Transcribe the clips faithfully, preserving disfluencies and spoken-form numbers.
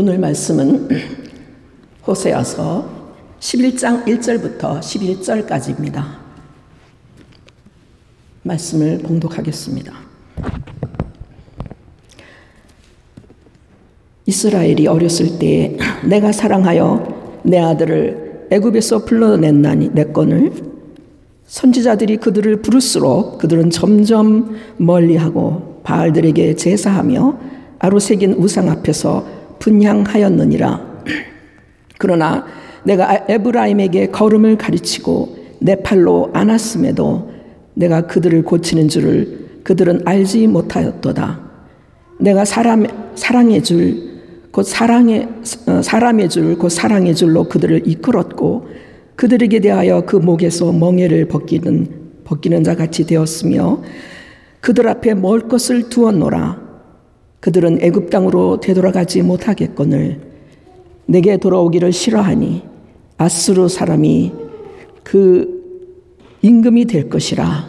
오늘 말씀은 호세아서 십일 장 일 절부터 십일 절까지입니다. 말씀을 봉독하겠습니다. 이스라엘이 어렸을 때에 내가 사랑하여 내 아들을 애굽에서 불러냈나니 내 건을 선지자들이 그들을 부를수록 그들은 점점 멀리하고 바알들에게 제사하며 아로새긴 우상 앞에서 분향하였느니라. 그러나 내가 에브라임에게 걸음을 가르치고 내 팔로 안았음에도 내가 그들을 고치는 줄을 그들은 알지 못하였도다. 내가 사람, 사랑의 줄, 곧 사랑의, 사람의 줄, 곧 사랑의 줄로 그들을 이끌었고 그들에게 대하여 그 목에서 멍에를 벗기는, 벗기는 자같이 되었으며 그들 앞에 먹을 것을 두었노라. 그들은 애굽 땅으로 되돌아가지 못하겠거늘 내게 돌아오기를 싫어하니 아수르 사람이 그 임금이 될 것이라.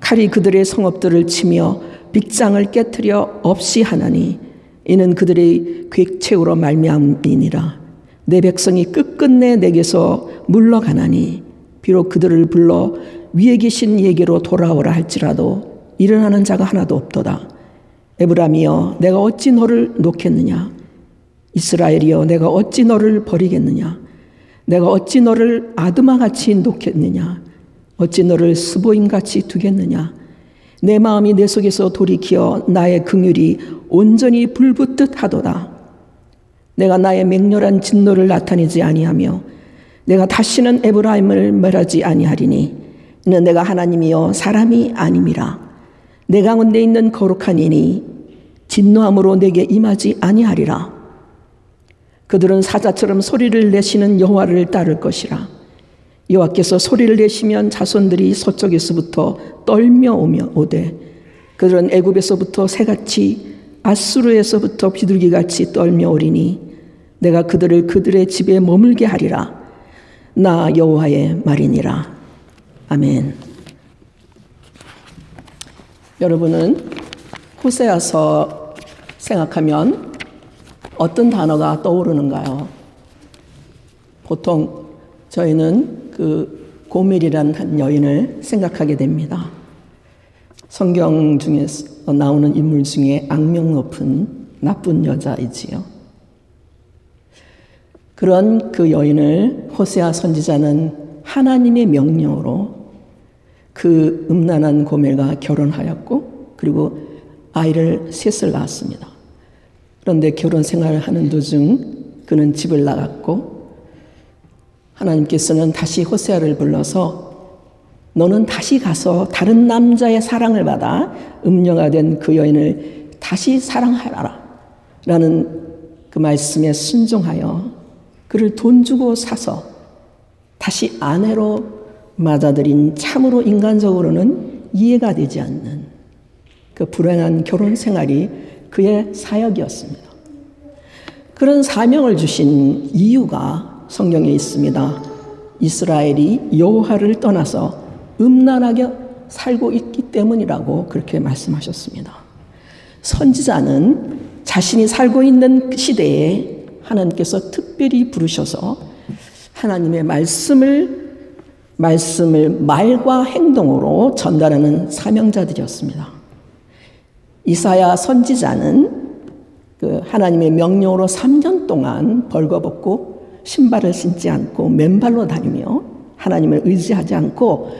칼이 그들의 성읍들을 치며 빅장을 깨트려 없이 하나니 이는 그들의 궤체우로 말미암이니라. 내 백성이 끝끝내 내게서 물러가나니 비록 그들을 불러 위에 계신 예게로 돌아오라 할지라도 일어나는 자가 하나도 없도다. 에브라임이여 내가 어찌 너를 놓겠느냐. 이스라엘이여 내가 어찌 너를 버리겠느냐. 내가 어찌 너를 아드마같이 놓겠느냐. 어찌 너를 스보임같이 두겠느냐. 내 마음이 내 속에서 돌이키어 나의 긍휼이 온전히 불붙듯 하도다. 내가 나의 맹렬한 진노를 나타내지 아니하며 내가 다시는 에브라임을 멸하지 아니하리니 이는 내가 하나님이여 사람이 아님이라. 내 가운데 있는 거룩한 이니 진노함으로 내게 임하지 아니하리라. 그들은 사자처럼 소리를 내시는 여호와를 따를 것이라. 여호와께서 소리를 내시면 자손들이 서쪽에서부터 떨며 오며 오되 그들은 애굽에서부터 새같이 아수르에서부터 비둘기같이 떨며 오리니 내가 그들을 그들의 집에 머물게 하리라. 나 여호와의 말이니라. 아멘. 여러분은 호세아서 생각하면 어떤 단어가 떠오르는가요? 보통 저희는 그 고멜이라는 한 여인을 생각하게 됩니다. 성경 중에 나오는 인물 중에 악명 높은 나쁜 여자이지요. 그런 그 여인을 호세아 선지자는 하나님의 명령으로 그 음란한 고멜과 결혼하였고 그리고 아이를 셋을 낳았습니다. 그런데 결혼 생활을 하는 도중 그는 집을 나갔고 하나님께서는 다시 호세아를 불러서 너는 다시 가서 다른 남자의 사랑을 받아 음녀가 된 그 여인을 다시 사랑하라 라는 그 말씀에 순종하여 그를 돈 주고 사서 다시 아내로 맞아들인 참으로 인간적으로는 이해가 되지 않는 그 불행한 결혼 생활이 그의 사역이었습니다. 그런 사명을 주신 이유가 성경에 있습니다. 이스라엘이 여호와를 떠나서 음란하게 살고 있기 때문이라고 그렇게 말씀하셨습니다. 선지자는 자신이 살고 있는 시대에 하나님께서 특별히 부르셔서 하나님의 말씀을 말씀을 말과 행동으로 전달하는 사명자들이었습니다. 이사야 선지자는 그 하나님의 명령으로 삼 년 동안 벌거벗고 신발을 신지 않고 맨발로 다니며 하나님을 의지하지 않고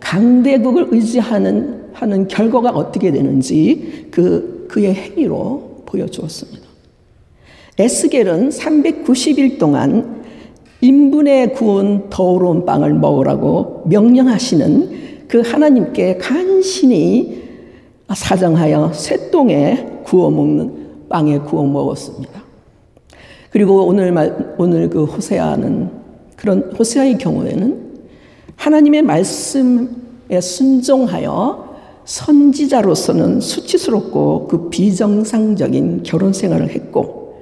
강대국을 의지하는 하는 결과가 어떻게 되는지 그, 그의 행위로 보여주었습니다. 에스겔은 삼백구십 일 동안 인분에 구운 더러운 빵을 먹으라고 명령하시는 그 하나님께 간신히 사정하여 쇠똥에 구워 먹는 빵에 구워 먹었습니다. 그리고 오늘 말, 오늘 그 호세아는 그런 호세아의 경우에는 하나님의 말씀에 순종하여 선지자로서는 수치스럽고 그 비정상적인 결혼 생활을 했고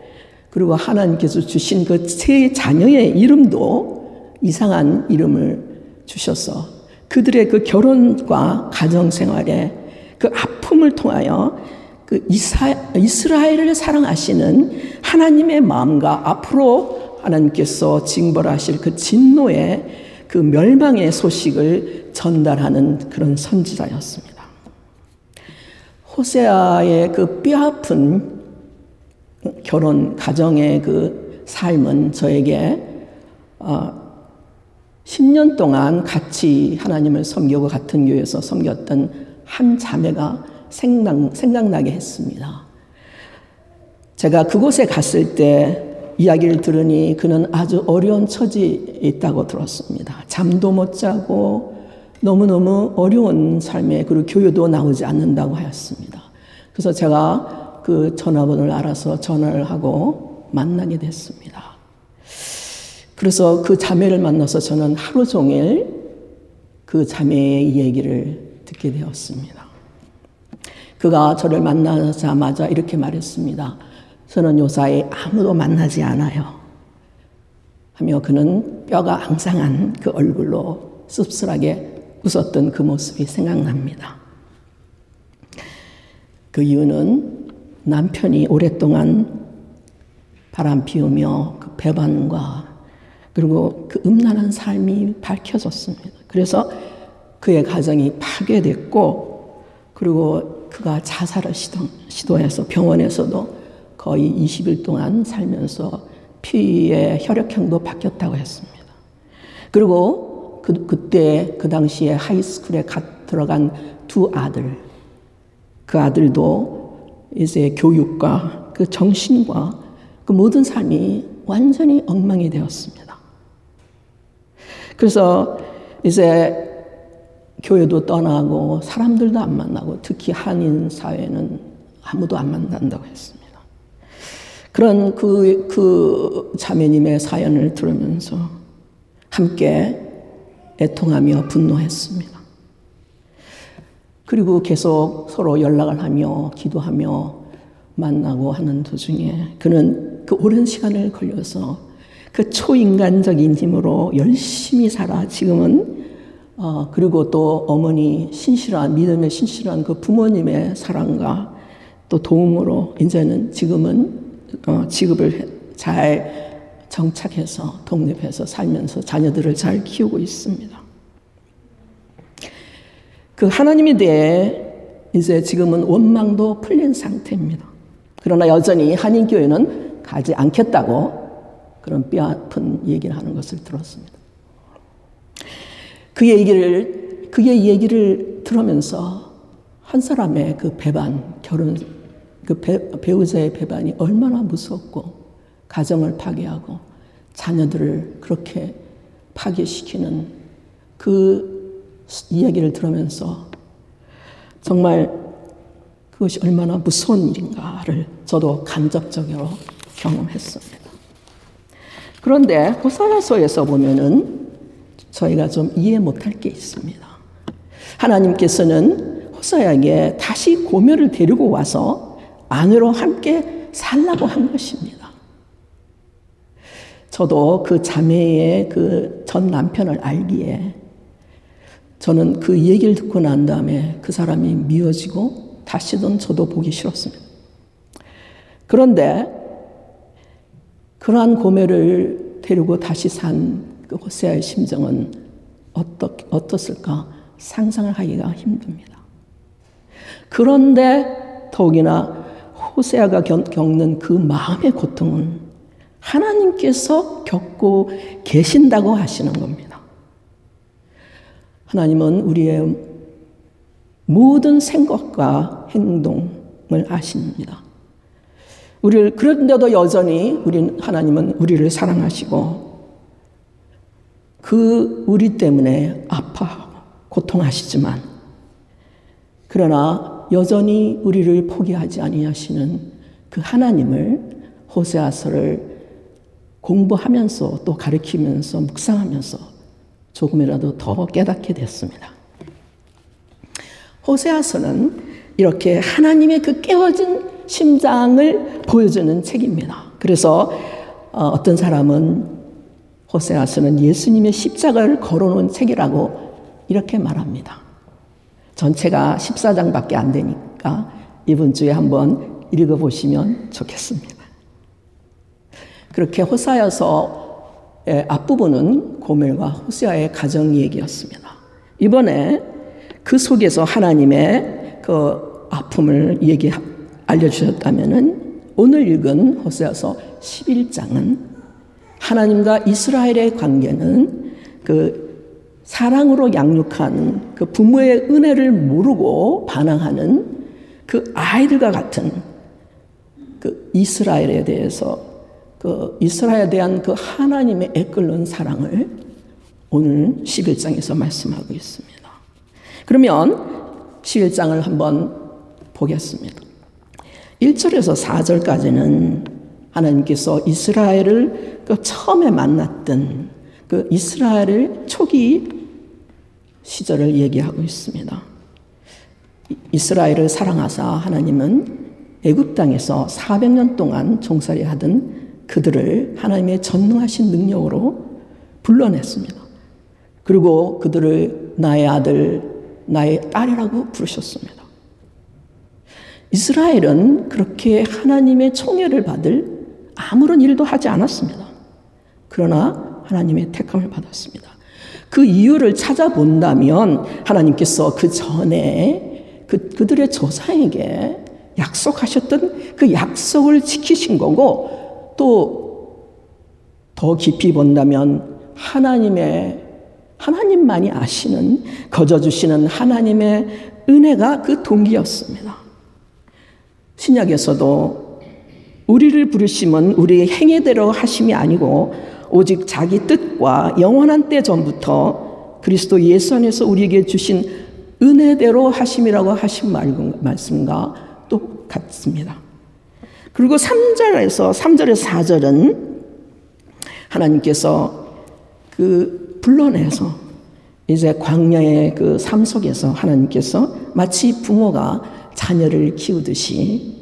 그리고 하나님께서 주신 그 세 자녀의 이름도 이상한 이름을 주셔서 그들의 그 결혼과 가정생활에 그 아픔을 통하여 그 이사, 이스라엘을 사랑하시는 하나님의 마음과 앞으로 하나님께서 징벌하실 그 진노의 그 멸망의 소식을 전달하는 그런 선지자였습니다. 호세아의 그 뼈아픈 결혼 가정의 그 삶은 저에게 어, 십 년 동안 같이 하나님을 섬기고 같은 교회에서 섬겼던 한 자매가 생각, 생각나게 했습니다. 제가 그곳에 갔을 때 이야기를 들으니 그는 아주 어려운 처지에 있다고 들었습니다. 잠도 못 자고 너무너무 어려운 삶에, 그리고 교회도 나오지 않는다고 하였습니다. 그래서 제가 그 전화번호를 알아서 전화를 하고 만나게 됐습니다. 그래서 그 자매를 만나서 저는 하루 종일 그 자매의 얘기를 듣게 되었습니다. 그가 저를 만나자마자 이렇게 말했습니다. 저는 요사이 아무도 만나지 않아요. 하며 그는 뼈가 앙상한 그 얼굴로 씁쓸하게 웃었던 그 모습이 생각납니다. 그 이유는 남편이 오랫동안 바람 피우며 그 배반과 그리고 그 음란한 삶이 밝혀졌습니다. 그래서 그의 가정이 파괴됐고, 그리고 그가 자살을 시도, 시도해서 병원에서도 거의 이십 일 동안 살면서 피의 혈액형도 바뀌었다고 했습니다. 그리고 그, 그때 그 당시에 하이스쿨에 갓 들어간 두 아들, 그 아들도 이제 교육과 그 정신과 그 모든 삶이 완전히 엉망이 되었습니다. 그래서 이제 교회도 떠나고 사람들도 안 만나고, 특히 한인 사회는 아무도 안 만난다고 했습니다. 그런 그, 그 자매님의 사연을 들으면서 함께 애통하며 분노했습니다. 그리고 계속 서로 연락을 하며 기도하며 만나고 하는 도중에 그는 그 오랜 시간을 걸려서 그 초인간적인 힘으로 열심히 살아 지금은 어, 그리고 또 어머니 신실한 믿음의 신실한 그 부모님의 사랑과 또 도움으로 이제는 지금은 어, 직업을 잘 정착해서 독립해서 살면서 자녀들을 잘 키우고 있습니다. 그 하나님에 대해 이제 지금은 원망도 풀린 상태입니다. 그러나 여전히 한인교회는 가지 않겠다고 그런 뼈아픈 얘기를 하는 것을 들었습니다. 그 얘기를, 그의 얘기를 들으면서 한 사람의 그 배반, 결혼, 그 배, 배우자의 배반이 얼마나 무섭고 가정을 파괴하고 자녀들을 그렇게 파괴시키는 그 이야기를 들으면서 정말 그것이 얼마나 무서운 일인가를 저도 간접적으로 경험했습니다. 그런데 호세아서에서 보면은 저희가 좀 이해 못할 게 있습니다. 하나님께서는 호세아에게 다시 고멜을 데리고 와서 안으로 함께 살라고 한 것입니다. 저도 그 자매의 그 전 남편을 알기에 저는 그 얘기를 듣고 난 다음에 그 사람이 미워지고 다시는 저도 보기 싫었습니다. 그런데 그러한 고멜을 데리고 다시 산 그 호세아의 심정은 어떻, 어떻을까 상상을 하기가 힘듭니다. 그런데 더욱이나 호세아가 겪는 그 마음의 고통은 하나님께서 겪고 계신다고 하시는 겁니다. 하나님은 우리의 모든 생각과 행동을 아십니다. 우리를, 그런데도 여전히 우린, 하나님은 우리를 사랑하시고 그 우리 때문에 아파하고 고통하시지만, 그러나 여전히 우리를 포기하지 아니하시는 그 하나님을 호세아서를 공부하면서 또 가르치면서 묵상하면서 조금이라도 더 깨닫게 됐습니다. 호세아서는 이렇게 하나님의 그 깨어진 심장을 보여주는 책입니다. 그래서 어떤 사람은 호세아서는 예수님의 십자가를 걸어놓은 책이라고 이렇게 말합니다. 전체가 십사 장밖에 안 되니까 이번 주에 한번 읽어보시면 좋겠습니다. 그렇게 호세아서 앞부분은 고멜과 호세아의 가정 얘기였습니다. 이번에 그 속에서 하나님의 그 아픔을 얘기 알려주셨다면은 오늘 읽은 호세아서 십일 장은 하나님과 이스라엘의 관계는 그 사랑으로 양육하는 그 부모의 은혜를 모르고 반항하는 그 아이들과 같은 그 이스라엘에 대해서 그 이스라엘에 대한 그 하나님의 애끓는 사랑을 오늘 십일 장에서 말씀하고 있습니다. 그러면 십일 장을 한번 보겠습니다. 일 절에서 사 절까지는 하나님께서 이스라엘을 그 처음에 만났던 그 이스라엘의 초기 시절을 얘기하고 있습니다. 이스라엘을 사랑하사 하나님은 애굽 땅에서 사백 년 동안 종살이 하던 그들을 하나님의 전능하신 능력으로 불러냈습니다. 그리고 그들을 나의 아들, 나의 딸이라고 부르셨습니다. 이스라엘은 그렇게 하나님의 총애를 받을 아무런 일도 하지 않았습니다. 그러나 하나님의 택함을 받았습니다. 그 이유를 찾아본다면 하나님께서 그 전에 그, 그들의 조상에게 약속하셨던 그 약속을 지키신 거고, 또 더 깊이 본다면 하나님의 하나님만이 아시는, 거저주시는 하나님의 은혜가 그 동기였습니다. 신약에서도 우리를 부르심은 우리의 행위대로 하심이 아니고 오직 자기 뜻과 영원한 때 전부터 그리스도 예수 안에서 우리에게 주신 은혜대로 하심이라고 하신 말씀과 똑같습니다. 그리고 삼 절에서 삼 절에서 사 절은 하나님께서 그 불러내서 이제 광야의 그 삶 속에서 하나님께서 마치 부모가 자녀를 키우듯이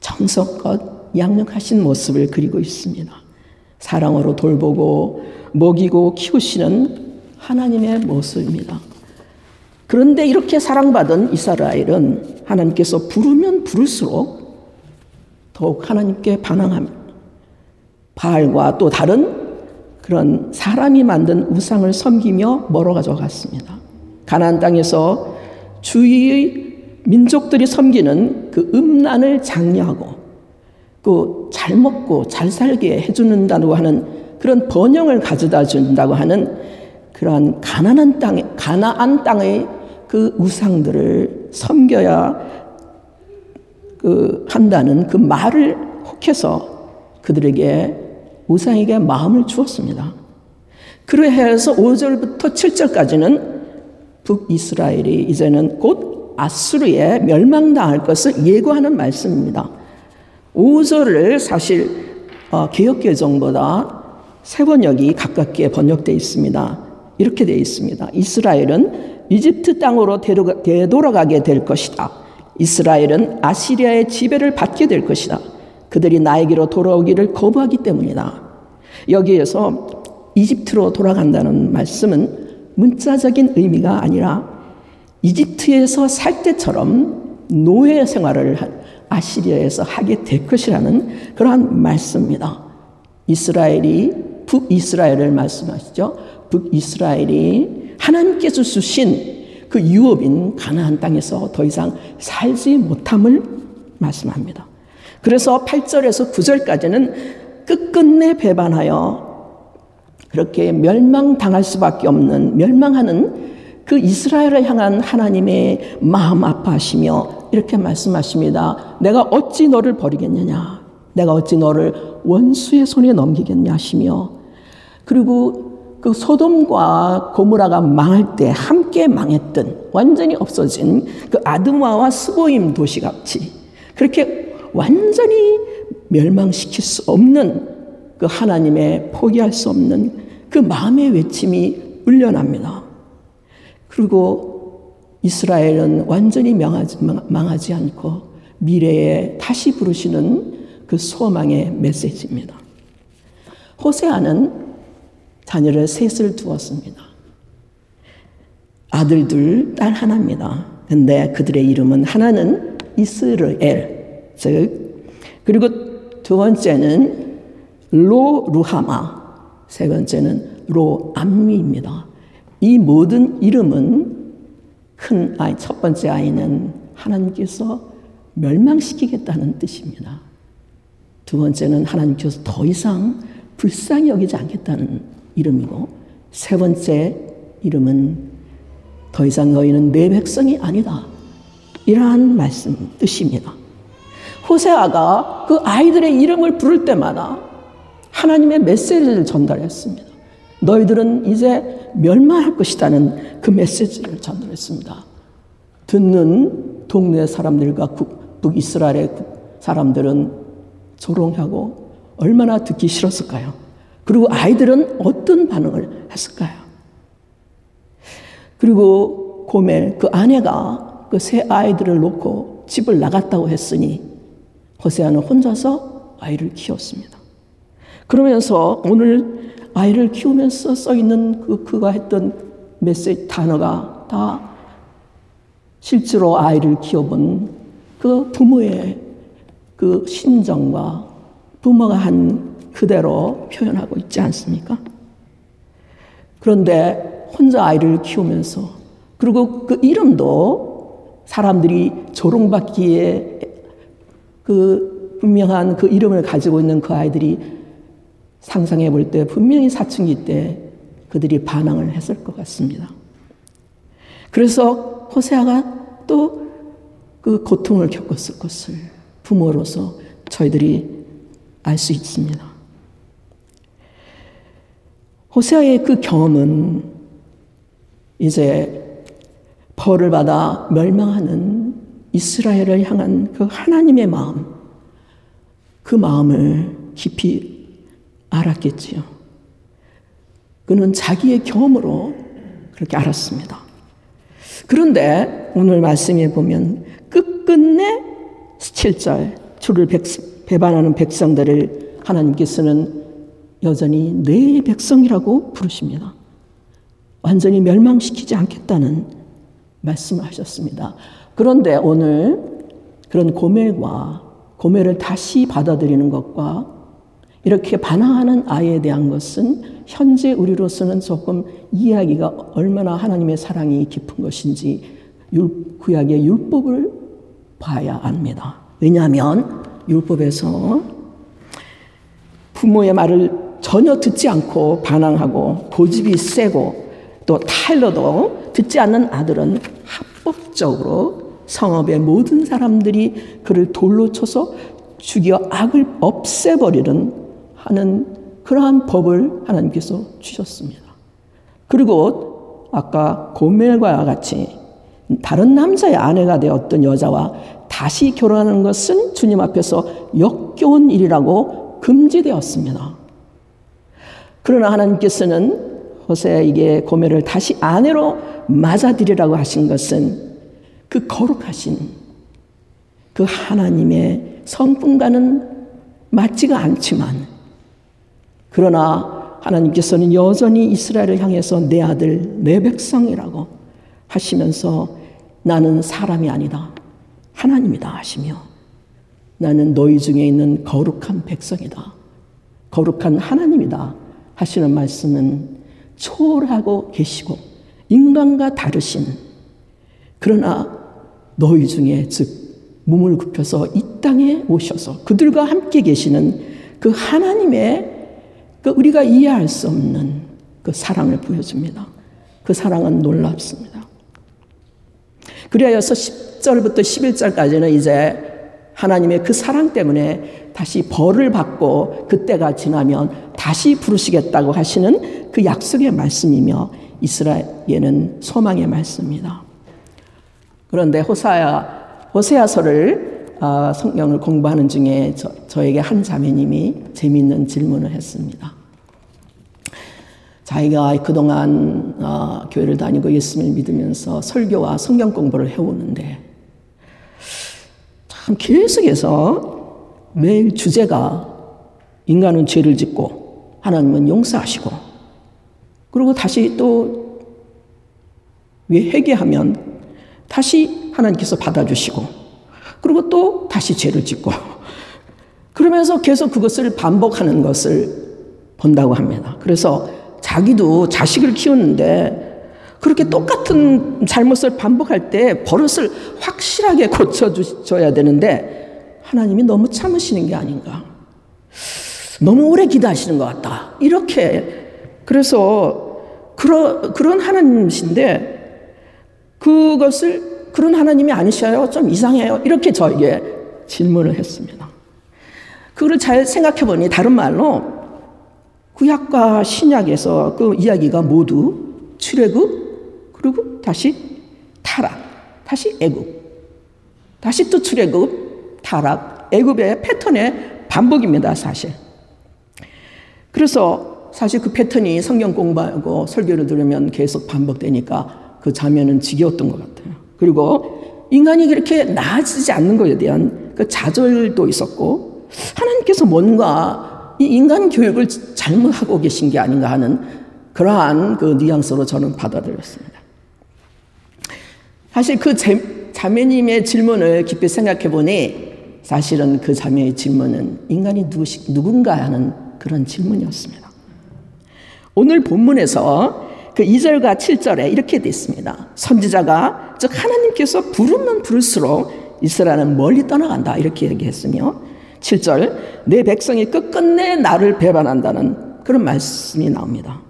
정성껏 양육하신 모습을 그리고 있습니다. 사랑으로 돌보고 먹이고 키우시는 하나님의 모습입니다. 그런데 이렇게 사랑받은 이스라엘은 하나님께서 부르면 부를수록 더욱 하나님께 반항합니다. 바알과 또 다른 그런 사람이 만든 우상을 섬기며 멀어져 갔습니다. 가나안 땅에서 주위의 민족들이 섬기는 그 음란을 장려하고 그 잘 먹고 잘 살게 해주는다고 하는 그런 번영을 가져다 준다고 하는 그러한 가난한 땅에, 가나안 땅의 그 우상들을 섬겨야 그 한다는 그 말을 혹해서 그들에게 우상에게 마음을 주었습니다. 그래서 오 절부터 칠 절까지는 북이스라엘이 이제는 곧 아수르에 멸망당할 것을 예고하는 말씀입니다. 오 절을 사실 개역개정보다 새 번역이 가깝게 번역되어 있습니다. 이렇게 되어 있습니다. 이스라엘은 이집트 땅으로 되돌아가게 될 것이다. 이스라엘은 아시리아의 지배를 받게 될 것이다. 그들이 나에게로 돌아오기를 거부하기 때문이다. 여기에서 이집트로 돌아간다는 말씀은 문자적인 의미가 아니라 이집트에서 살 때처럼 노예 생활을 아시리아에서 하게 될 것이라는 그러한 말씀입니다. 이스라엘이, 북이스라엘을 말씀하시죠. 북이스라엘이 하나님께서 주신 그 유업인 가나안 땅에서 더 이상 살지 못함을 말씀합니다. 그래서 팔 절에서 구 절까지는 끝끝내 배반하여 그렇게 멸망당할 수밖에 없는, 멸망하는 그 이스라엘을 향한 하나님의 마음 아파하시며 이렇게 말씀하십니다. 내가 어찌 너를 버리겠느냐, 내가 어찌 너를 원수의 손에 넘기겠냐 하시며, 그리고 그 소돔과 고모라가 망할 때 함께 망했던, 완전히 없어진 그 아드마와 스보임 도시같이 그렇게 완전히 멸망시킬 수 없는 그 하나님의 포기할 수 없는 그 마음의 외침이 울려납니다. 그리고 이스라엘은 완전히 망하지, 망하지 않고 미래에 다시 부르시는 그 소망의 메시지입니다. 호세아는 자녀를 셋을 두었습니다. 아들 둘, 딸 하나입니다. 그런데 그들의 이름은, 하나는 이스라엘, 즉 그리고 두 번째는 로루하마, 세 번째는 로암미입니다. 이 모든 이름은 큰 아이, 첫 번째 아이는 하나님께서 멸망시키겠다는 뜻입니다. 두 번째는 하나님께서 더 이상 불쌍히 여기지 않겠다는 이름이고, 세 번째 이름은 더 이상 너희는 내 백성이 아니다, 이러한 말씀 뜻입니다. 호세아가 그 아이들의 이름을 부를 때마다 하나님의 메시지를 전달했습니다. 너희들은 이제 멸망할 것이라는 그 메시지를 전달했습니다. 듣는 동네 사람들과 북이스라엘의 사람들은 조롱하고 얼마나 듣기 싫었을까요? 그리고 아이들은 어떤 반응을 했을까요? 그리고 고멜, 그 아내가 그 세 아이들을 놓고 집을 나갔다고 했으니 호세아는 혼자서 아이를 키웠습니다. 그러면서 오늘 아이를 키우면서 써있는 그, 그가 했던 메시지 단어가 다 실제로 아이를 키워본 그 부모의 그 심정과 부모가 한 그대로 표현하고 있지 않습니까? 그런데 혼자 아이를 키우면서, 그리고 그 이름도 사람들이 조롱받기에 그 분명한 그 이름을 가지고 있는 그 아이들이 상상해 볼 때 분명히 사춘기 때 그들이 반항을 했을 것 같습니다. 그래서 호세아가 또 그 고통을 겪었을 것을 부모로서 저희들이 알 수 있습니다. 호세아의 그 경험은 이제 벌을 받아 멸망하는 이스라엘을 향한 그 하나님의 마음, 그 마음을 깊이 알았겠지요. 그는 자기의 경험으로 그렇게 알았습니다. 그런데 오늘 말씀에 보면 끝끝내 칠 절, 주를 배반하는 백성들을 하나님께서는 여전히 내 백성이라고 부르십니다. 완전히 멸망시키지 않겠다는 말씀을 하셨습니다. 그런데 오늘 그런 고멜과 고멜을 다시 받아들이는 것과 이렇게 반항하는 아이에 대한 것은 현재 우리로서는 조금 이해하기가 얼마나 하나님의 사랑이 깊은 것인지 구약의 율법을 봐야 압니다. 왜냐하면 율법에서 부모의 말을 전혀 듣지 않고 반항하고 고집이 세고 또 타일러도 듣지 않는 아들은 합법적으로 성읍의 모든 사람들이 그를 돌로 쳐서 죽여 악을 없애버리는 하는 그러한 법을 하나님께서 주셨습니다. 그리고 아까 고멜과 같이 다른 남자의 아내가 되었던 여자와 다시 결혼하는 것은 주님 앞에서 역겨운 일이라고 금지되었습니다. 그러나 하나님께서는 호세아에게 고멜을 다시 아내로 맞아들이라고 하신 것은 그 거룩하신 그 하나님의 성품과는 맞지가 않지만, 그러나 하나님께서는 여전히 이스라엘을 향해서 내 아들, 내 백성이라고 하시면서 나는 사람이 아니다, 하나님이다 하시며 나는 너희 중에 있는 거룩한 백성이다, 거룩한 하나님이다 하시는 말씀은 초월하고 계시고 인간과 다르신, 그러나 너희 중에 즉 몸을 굽혀서 이 땅에 오셔서 그들과 함께 계시는 그 하나님의 그 우리가 이해할 수 없는 그 사랑을 보여줍니다. 그 사랑은 놀랍습니다. 그리하여서 십 절부터 십일 절까지는 이제 하나님의 그 사랑 때문에 다시 벌을 받고 그때가 지나면 다시 부르시겠다고 하시는 그 약속의 말씀이며 이스라엘에는 소망의 말씀입니다. 그런데 호세아, 호세아서를 아, 성경을 공부하는 중에 저, 저에게 한 자매님이 재미있는 질문을 했습니다. 자기가 그동안 아, 교회를 다니고 예수님을 믿으면서 설교와 성경 공부를 해오는데 참 계속해서 매일 주제가 인간은 죄를 짓고 하나님은 용서하시고, 그리고 다시 또 왜 회개하면 다시 하나님께서 받아주시고 그리고 또 다시 죄를 짓고 그러면서 계속 그것을 반복하는 것을 본다고 합니다. 그래서 자기도 자식을 키우는데 그렇게 똑같은 잘못을 반복할 때 버릇을 확실하게 고쳐줘야 되는데 하나님이 너무 참으시는 게 아닌가. 너무 오래 기다리시는 것 같다. 이렇게. 그래서 그러, 그런 하나님이신데 그것을 그런 하나님이 아니셔요. 좀 이상해요. 이렇게 저에게 질문을 했습니다. 그걸 잘 생각해 보니 다른 말로 구약과 신약에서 그 이야기가 모두 출애굽 그리고 다시 타락, 다시 애굽, 다시 또 출애굽, 타락, 애굽의 패턴의 반복입니다, 사실. 그래서 사실 그 패턴이 성경 공부하고 설교를 들으면 계속 반복되니까 그 자면은 지겨웠던 것 같아요. 그리고 인간이 그렇게 나아지지 않는 것에 대한 그 좌절도 있었고 하나님께서 뭔가 이 인간 교육을 잘못하고 계신 게 아닌가 하는 그러한 그 뉘앙스로 저는 받아들였습니다. 사실 그 제, 자매님의 질문을 깊이 생각해 보니 사실은 그 자매의 질문은 인간이 누구시, 누군가 하는 그런 질문이었습니다. 오늘 본문에서 그 이 절과 칠 절에 이렇게 되어 있습니다. 선지자가 즉 하나님께서 부르면 부를수록 이스라엘은 멀리 떠나간다 이렇게 얘기했으며 칠 절 내 백성이 끝끝내 나를 배반한다는 그런 말씀이 나옵니다.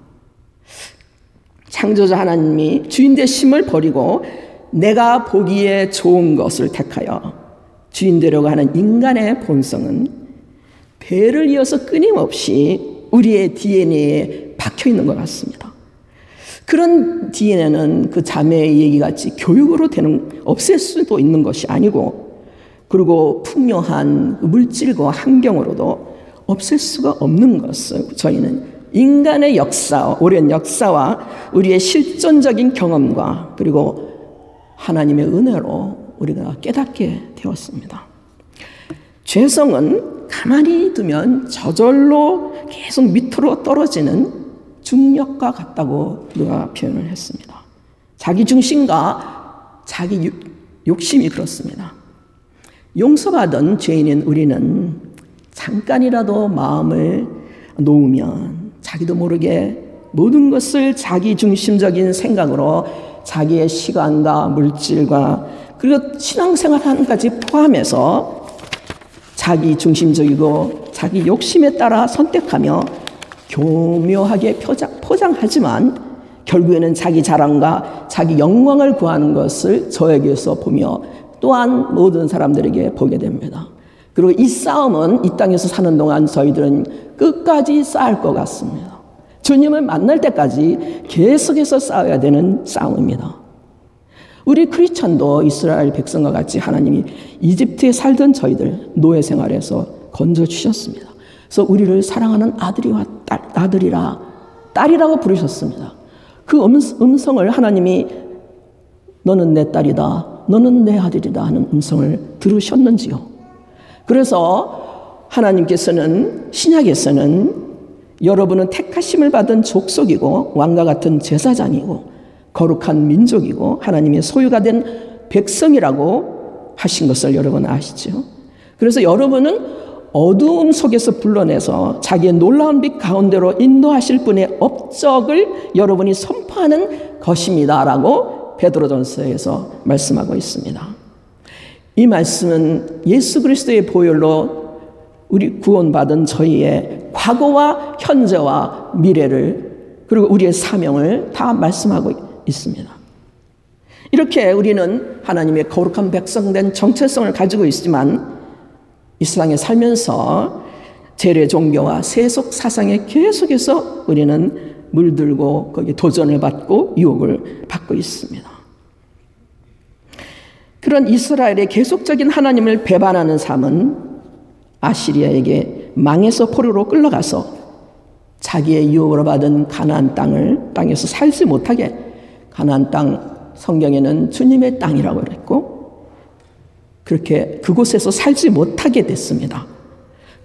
창조자 하나님이 주인 되심을 버리고 내가 보기에 좋은 것을 택하여 주인 되려고 하는 인간의 본성은 배를 이어서 끊임없이 우리의 디엔에이에 박혀 있는 것 같습니다. 그런 디엔에이는 그 자매의 얘기같이 교육으로 되는 없앨 수도 있는 것이 아니고 그리고 풍요한 물질과 환경으로도 없앨 수가 없는 것을 저희는 인간의 역사, 오랜 역사와 우리의 실존적인 경험과 그리고 하나님의 은혜로 우리가 깨닫게 되었습니다. 죄성은 가만히 두면 저절로 계속 밑으로 떨어지는 중력과 같다고 누가 표현을 했습니다. 자기 중심과 자기 욕심이 그렇습니다. 용서받은 죄인인 우리는 잠깐이라도 마음을 놓으면 자기도 모르게 모든 것을 자기 중심적인 생각으로 자기의 시간과 물질과 그리고 신앙생활까지 포함해서 자기 중심적이고 자기 욕심에 따라 선택하며 교묘하게 포장하지만 결국에는 자기 자랑과 자기 영광을 구하는 것을 저에게서 보며 또한 모든 사람들에게 보게 됩니다. 그리고 이 싸움은 이 땅에서 사는 동안 저희들은 끝까지 싸울 것 같습니다. 주님을 만날 때까지 계속해서 싸워야 되는 싸움입니다. 우리 크리스천도 이스라엘 백성과 같이 하나님이 이집트에 살던 저희들 노예 생활에서 건져주셨습니다. 그래서 우리를 사랑하는 아들이와 딸, 아들이라 딸이라고 부르셨습니다. 그 음성을 하나님이 너는 내 딸이다, 너는 내 아들이다 하는 음성을 들으셨는지요. 그래서 하나님께서는 신약에서는 여러분은 택하심을 받은 족속이고 왕과 같은 제사장이고 거룩한 민족이고 하나님의 소유가 된 백성이라고 하신 것을 여러분 아시죠? 그래서 여러분은 어두움 속에서 불러내서 자기의 놀라운 빛 가운데로 인도하실 분의 업적을 여러분이 선포하는 것입니다라고 베드로전서에서 말씀하고 있습니다. 이 말씀은 예수 그리스도의 보혈로 우리 구원받은 저희의 과거와 현재와 미래를 그리고 우리의 사명을 다 말씀하고 있습니다. 이렇게 우리는 하나님의 거룩한 백성된 정체성을 가지고 있지만 이 세상에 살면서 재래 종교와 세속 사상에 계속해서 우리는 물들고 거기에 도전을 받고 유혹을 받고 있습니다. 그런 이스라엘의 계속적인 하나님을 배반하는 삶은 아시리아에게 망해서 포로로 끌려가서 자기의 유혹으로 받은 가나안 땅을 땅에서 살지 못하게 가나안 땅 성경에는 주님의 땅이라고 그랬고 그렇게 그곳에서 살지 못하게 됐습니다.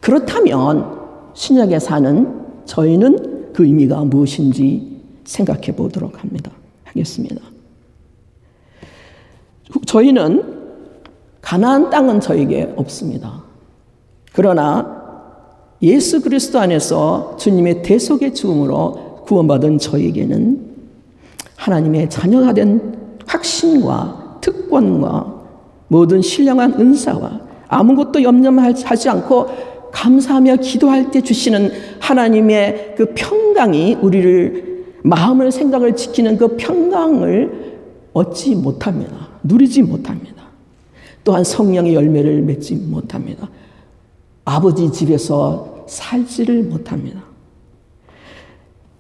그렇다면 신약에 사는 저희는 그 의미가 무엇인지 생각해 보도록 합니다. 하겠습니다. 저희는 가나안 땅은 저에게 없습니다. 그러나 예수 그리스도 안에서 주님의 대속의 죽음으로 구원받은 저에게는 하나님의 자녀가 된 확신과 특권과 모든 신령한 은사와 아무것도 염려하지 않고 감사하며 기도할 때 주시는 하나님의 그 평강이 우리를 마음을 생각을 지키는 그 평강을 얻지 못합니다. 누리지 못합니다. 또한 성령의 열매를 맺지 못합니다. 아버지 집에서 살지를 못합니다.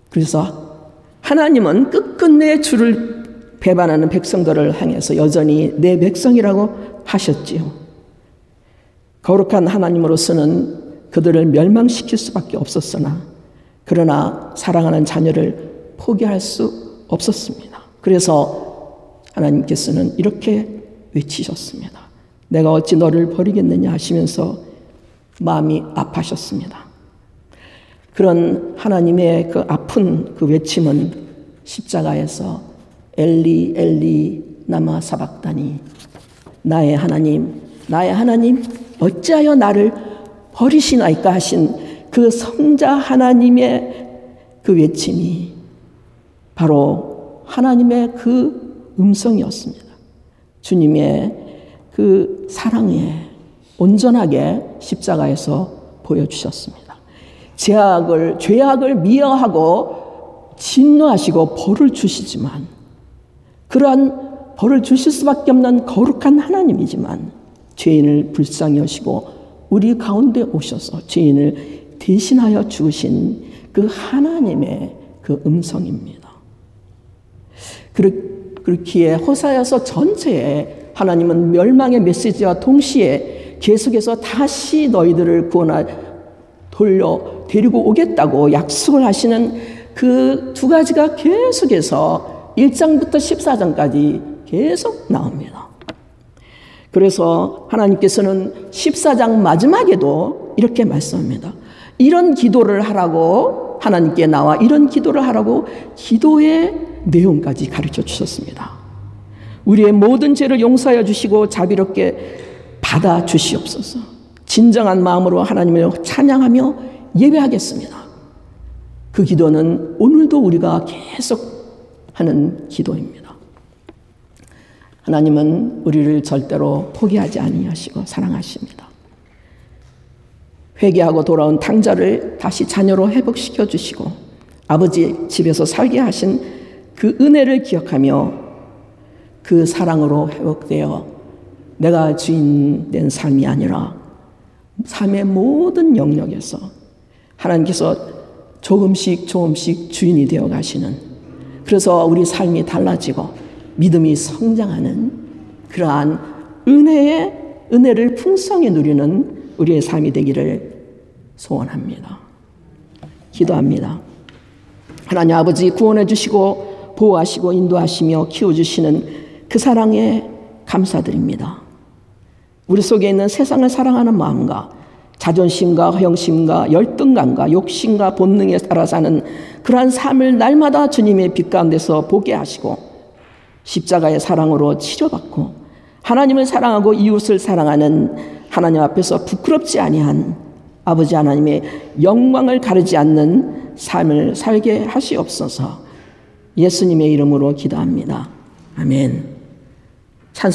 그래서 하나님은 끝끝내 주를 배반하는 백성들을 향해서 여전히 내 백성이라고 하셨지요. 거룩한 하나님으로서는 그들을 멸망시킬 수밖에 없었으나 그러나 사랑하는 자녀를 포기할 수 없었습니다. 그래서 하나님께서는 이렇게 외치셨습니다. 내가 어찌 너를 버리겠느냐 하시면서 마음이 아파하셨습니다. 그런 하나님의 그 아픈 그 외침은 십자가에서 엘리 엘리 나마 사박다니, 나의 하나님 나의 하나님 어찌하여 나를 버리시나이까 하신 그 성자 하나님의 그 외침이 바로 하나님의 그 음성이었습니다. 주님의 그 사랑에 온전하게 십자가에서 보여주셨습니다. 죄악을, 죄악을 미워하고 진노하시고 벌을 주시지만 그러한 벌을 주실 수밖에 없는 거룩한 하나님이지만 죄인을 불쌍히 여시고 우리 가운데 오셔서 죄인을 대신하여 죽으신 그 하나님의 그 음성입니다. 그렇기에 호세아서 전체에 하나님은 멸망의 메시지와 동시에 계속해서 다시 너희들을 구원하 돌려 데리고 오겠다고 약속을 하시는 그 두 가지가 계속해서 일 장부터 십사 장까지 계속 나옵니다. 그래서 하나님께서는 십사 장 마지막에도 이렇게 말씀합니다. 이런 기도를 하라고 하나님께 나와 이런 기도를 하라고 기도의 내용까지 가르쳐 주셨습니다. 우리의 모든 죄를 용서하여 주시고 자비롭게 받아 주시옵소서. 진정한 마음으로 하나님을 찬양하며 예배하겠습니다. 그 기도는 오늘도 우리가 계속 하는 기도입니다. 하나님은 우리를 절대로 포기하지 아니하시고 사랑하십니다. 회개하고 돌아온 탕자를 다시 자녀로 회복시켜 주시고 아버지 집에서 살게 하신 그 은혜를 기억하며 그 사랑으로 회복되어 내가 주인 된 삶이 아니라 삶의 모든 영역에서 하나님께서 조금씩 조금씩 주인이 되어 가시는, 그래서 우리 삶이 달라지고 믿음이 성장하는 그러한 은혜의 은혜를 풍성히 누리는 우리의 삶이 되기를 소원합니다. 기도합니다. 하나님 아버지, 구원해 주시고 보호하시고 인도하시며 키워주시는 그 사랑에 감사드립니다. 우리 속에 있는 세상을 사랑하는 마음과 자존심과 허영심과 열등감과 욕심과 본능에 따라 사는 그러한 삶을 날마다 주님의 빛 가운데서 보게 하시고 십자가의 사랑으로 치료받고 하나님을 사랑하고 이웃을 사랑하는 하나님 앞에서 부끄럽지 아니한 아버지 하나님의 영광을 가리지 않는 삶을 살게 하시옵소서. 예수님의 이름으로 기도합니다. 아멘.